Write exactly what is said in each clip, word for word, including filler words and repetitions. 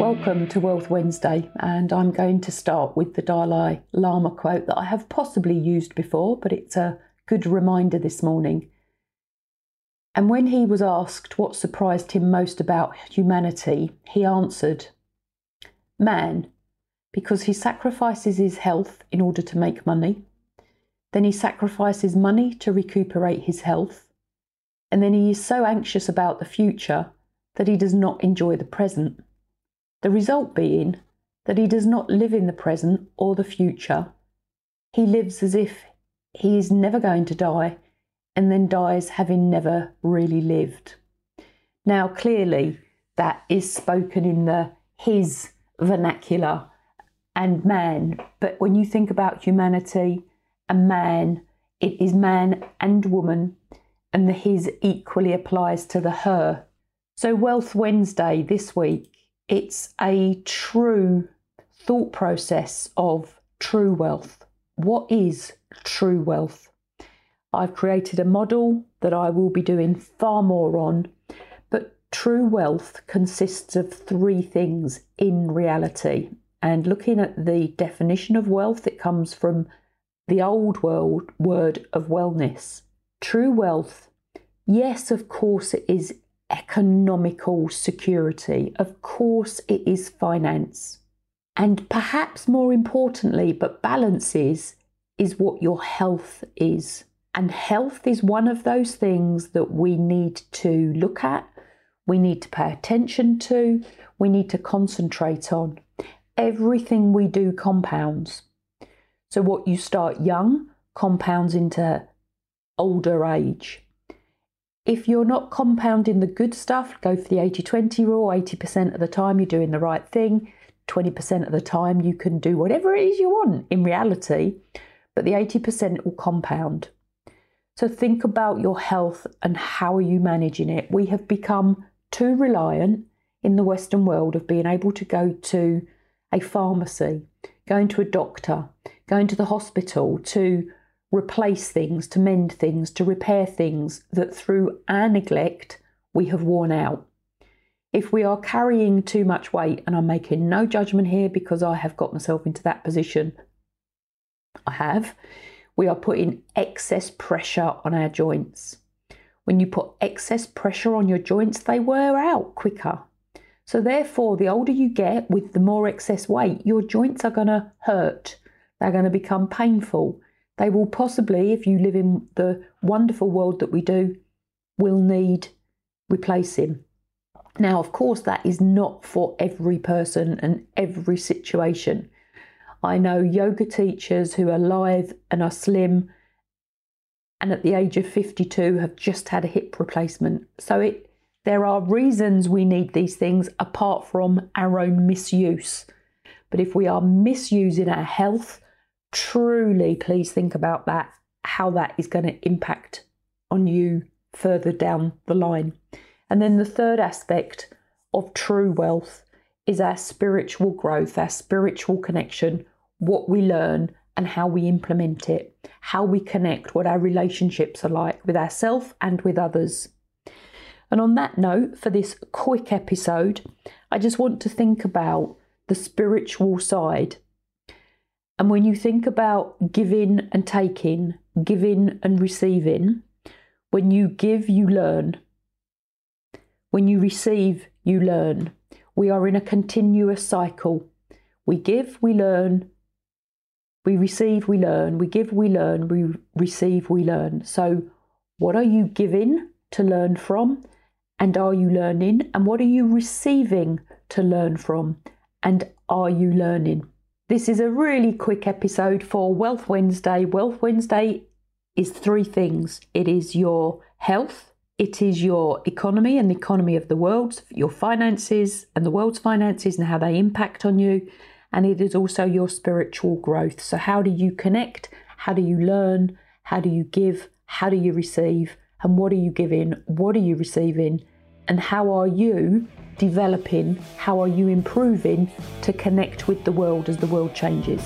Welcome to Wealth Wednesday, and I'm going to start with the Dalai Lama quote that I have possibly used before, but it's a good reminder this morning. And when he was asked what surprised him most about humanity, he answered, "Man, because he sacrifices his health in order to make money, then he sacrifices money to recuperate his health, and then he is so anxious about the future that he does not enjoy the present. The result being that he does not live in the present or the future. He lives as if he is never going to die and then dies having never really lived." Now, clearly, that is spoken in the his vernacular and man. But when you think about humanity and man, it is man and woman, and the his equally applies to the her. So Wealth Wednesday this week, it's a true thought process of true wealth. What is true wealth? I've created a model that I will be doing far more on, but true wealth consists of three things in reality. And looking at the definition of wealth, it comes from the old world word of wellness. True wealth, yes, of course it is economical security. Of course it is finance. And perhaps more importantly, but balance is, is what your health is. And health is one of those things that we need to look at, we need to pay attention to, we need to concentrate on. Everything we do compounds. So what you start young compounds into older age. If you're not compounding the good stuff, go for the eighty twenty rule. eighty percent of the time you're doing the right thing. twenty percent of the time you can do whatever it is you want in reality, but the eighty percent will compound. So think about your health and how are you managing it. We have become too reliant in the Western world of being able to go to a pharmacy, going to a doctor, going to the hospital to replace things, to mend things, to repair things that through our neglect we have worn out. If we are carrying too much weight, and I'm making no judgment here because I have got myself into that position, I have, we are putting excess pressure on our joints. When you put excess pressure on your joints, they wear out quicker. So therefore, the older you get with the more excess weight, your joints are going to hurt. They're going to become painful. They will possibly, if you live in the wonderful world that we do, will need replacing. Now, of course, that is not for every person and every situation. I know yoga teachers who are lithe and are slim and at the age of fifty-two have just had a hip replacement. So it, there are reasons we need these things apart from our own misuse. But if we are misusing our health, truly, please think about that, how that is going to impact on you further down the line. And then the third aspect of true wealth is our spiritual growth, our spiritual connection, what we learn and how we implement it, how we connect, what our relationships are like with ourselves and with others. And on that note, for this quick episode, I just want to think about the spiritual side. And when you think about giving and taking, giving and receiving, when you give, you learn. When you receive, you learn. We are in a continuous cycle. We give, we learn. We receive, we learn. We give, we learn. We receive, we learn. So what are you giving to learn from? And are you learning? And what are you receiving to learn from? And are you learning? This is a really quick episode for Wealth Wednesday. Wealth Wednesday is three things. It is your health, it is your economy and the economy of the world, your finances and the world's finances and how they impact on you, and it is also your spiritual growth. So how do you connect? How do you learn? How do you give? How do you receive? And what are you giving? What are you receiving? And how are you developing? How are you improving to connect with the world as the world changes?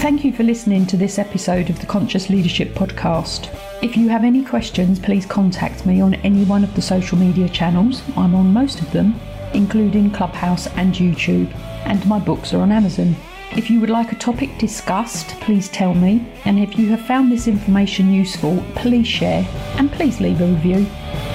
Thank you for listening to this episode of the Conscious Leadership Podcast. If you have any questions, please contact me on any one of the social media channels. I'm on most of them, including Clubhouse and YouTube, and my books are on Amazon. If you would like a topic discussed, please tell me. And if you have found this information useful, please share and please leave a review.